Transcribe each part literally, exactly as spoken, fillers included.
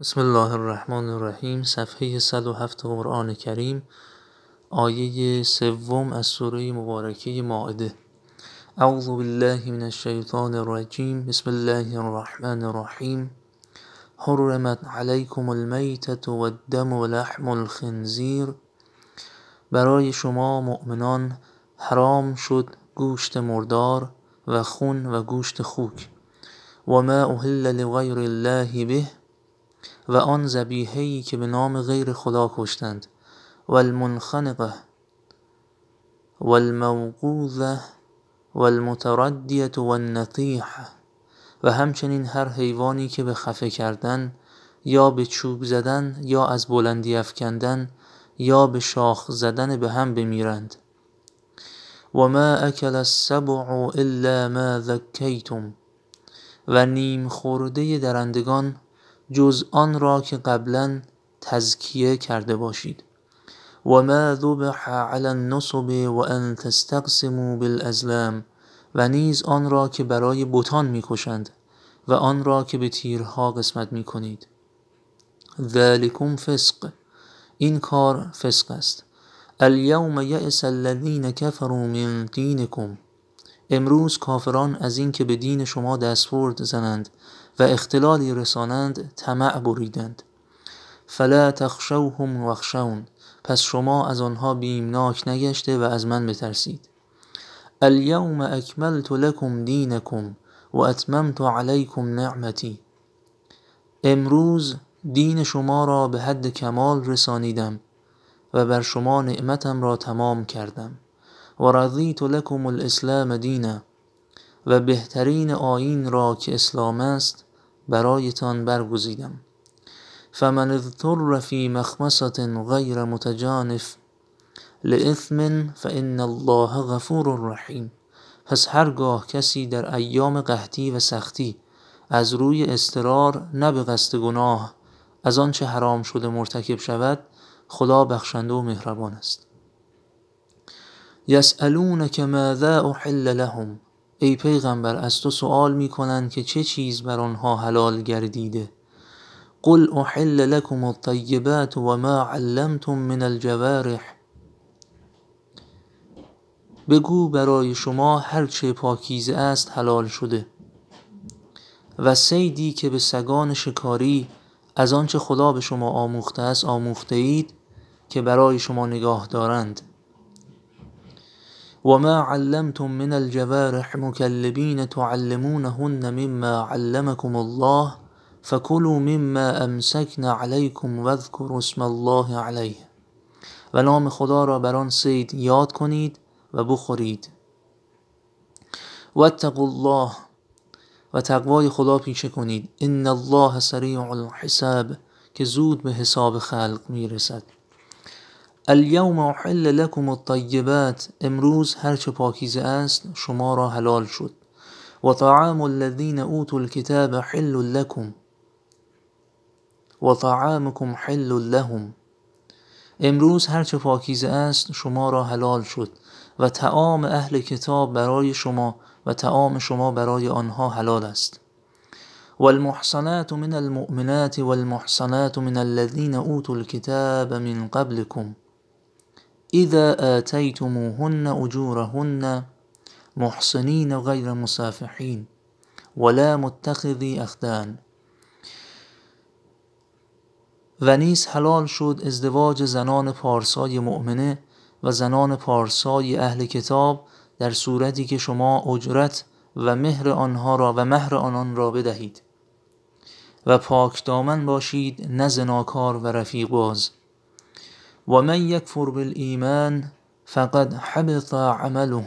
بسم الله الرحمن الرحیم. صفحه صد و هفت قرآن کریم، آیه سوم از سوره مبارکه مائده. اعوذ بالله من الشیطان الرجیم، بسم الله الرحمن الرحیم. حرمت علیکم المیتة و الدم و لحم الخنزیر، برای شما مؤمنان حرام شد گوشت مردار و خون و گوشت خوک. و ما اهل لغیر الله به، و آن ذبیحه‌ای که به نام غیر خدا کشتند. والمنخنقه والموقوذه والمتردیه والنطیحه، و همچنین هر حیوانی که به خفه کردن یا به چوب زدن یا از بلندی افکندن یا به شاخ زدن به هم بمیرند. و ما اکل السبع الا ما ذکیتم، و نیم خورده درندگان جز آن را که قبلا تزکیه کرده باشید. و ما ذبح علی النصب و ان تستقسموا بالازلام، و نیز آن را که برای بتان میکشند و آن را که به تیرها قسمت میکنید. ذالکم فسق، این کار فسق است. الیوم یئس الذین کفروا من دینکم، امروز کافران از این که به دین شما دستورد زنند و اختلالی رسانند طمع بریدند. فلا تخشوهم واخشون، پس شما از آنها بیمناک نگشته و از من بترسید. الیوم اکملت لکم دینکم و اتممت علیکم نعمتی، امروز دین شما را به حد کمال رسانیدم و بر شما نعمتم را تمام کردم. و رضیت لکم الاسلام دینا، و بهترین آیین را که اسلام است برایتان برگزیدم. فمن اضطر فی مخمصة غیر متجانف لإثم فإن الله غفور رحیم، پس هرگاه کسی در ایام قحطی و سختی از روی اضطرار نه به قصد گناه از آنچه حرام شده مرتکب شود، خدا بخشنده و مهربان است. یسألونک ماذا احل لهم، ای پیغمبر از تو سؤال میکنند که چه چیز بر آنها حلال گردیده. قل احل لكم الطیبات و ما علمتم من الجوارح، بگو برای شما هر چه پاکیزه است حلال شده و صیدی که به سگان شکاری از آنچه خدا به شما آموخته است آموخته اید که برای شما نگاه دارند. وما علمتم من الجوارح مكلبين تعلمونهن مما علمكم الله فكلوا مما امسكنا عليكم واذكروا اسم الله عليه، و نام خدا را بر آن صید یاد کنید و بخورید. واتقوا الله، و تقوای خدا پیشه کنید. ان الله سریع الحساب، که زود به حساب خلق میرسد. الیوم احل لکم الطیبات، امروز هرچه پاکیزه است شما را حلال شد. و طعام الذین اوتوا الکتاب حل لکم و طعامکم حل لهم، امروز هرچه پاکیزه است شما را حلال شد و طعام اهل کتاب برای شما و طعام شما برای آنها حلال است. والمحصنات من المؤمنات والمحصنات من الذین اوتوا الکتاب من قبلکم اذا آتیتموهن اجورهن محصنین غیر مسافحین ولا متخذی اخدان، و نیز حلال شد ازدواج زنان پارسای مؤمنه و زنان پارسای اهل کتاب در صورتی که شما اجرت و مهر آنها را و مهر آنان را بدهید و پاک دامن باشید، نه زناکار و رفیق باز. و من یکفر بالایمان فقد حبط عمله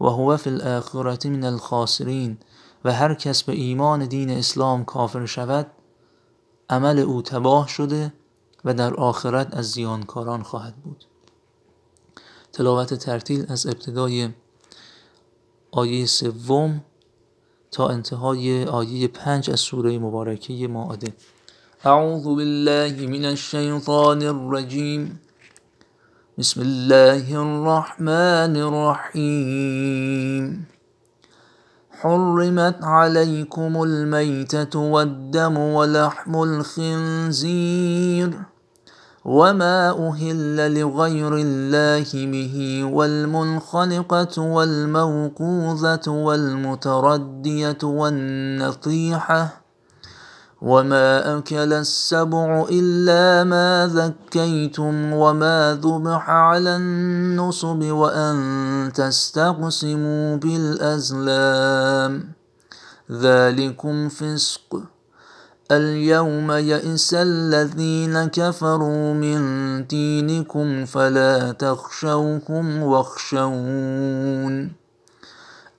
و هو فی الاخره من الخاسرین، و هر کس به ایمان دین اسلام کافر شود عمل او تباه شده و در آخرت از زیانکاران خواهد بود. تلاوت ترتیل از ابتدای آیه سوم تا انتهای آیه پنج از سوره مبارکه مائده. اعوذ بالله من الشیطان الرجیم، بسم الله الرحمن الرحیم. حرمت عليكم الميتة والدم ولحم الخنزير وما أهل لغير الله به والمنخنقة والموقوذة والمتردية والنطيحة وما أكل السبع إلا ما ذكيتم وما ذبح على النصب وأن تستقسموا بالأزلام ذلكم فسق اليوم يئس الذين كفروا من دينكم فلا تخشوهم واخشون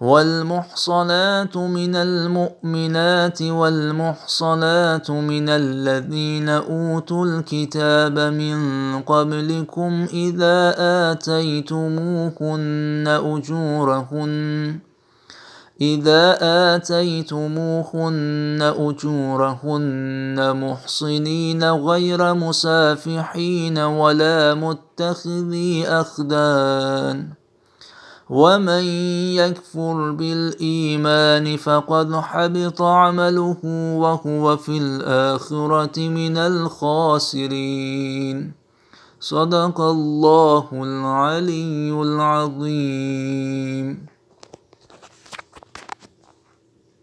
والمحصنات من المؤمنات والمحصنات من الذين أوتوا الكتاب من قبلكم إذا آتيتموهن أجورهن إذا آتيتموهن أجورهن محصنين غير مسافحين ولا متخذي أخدان ومن يكفر بالإيمان فقد حبط عمله وهو في الآخرة من الخاسرين صدق الله العلي العظيم.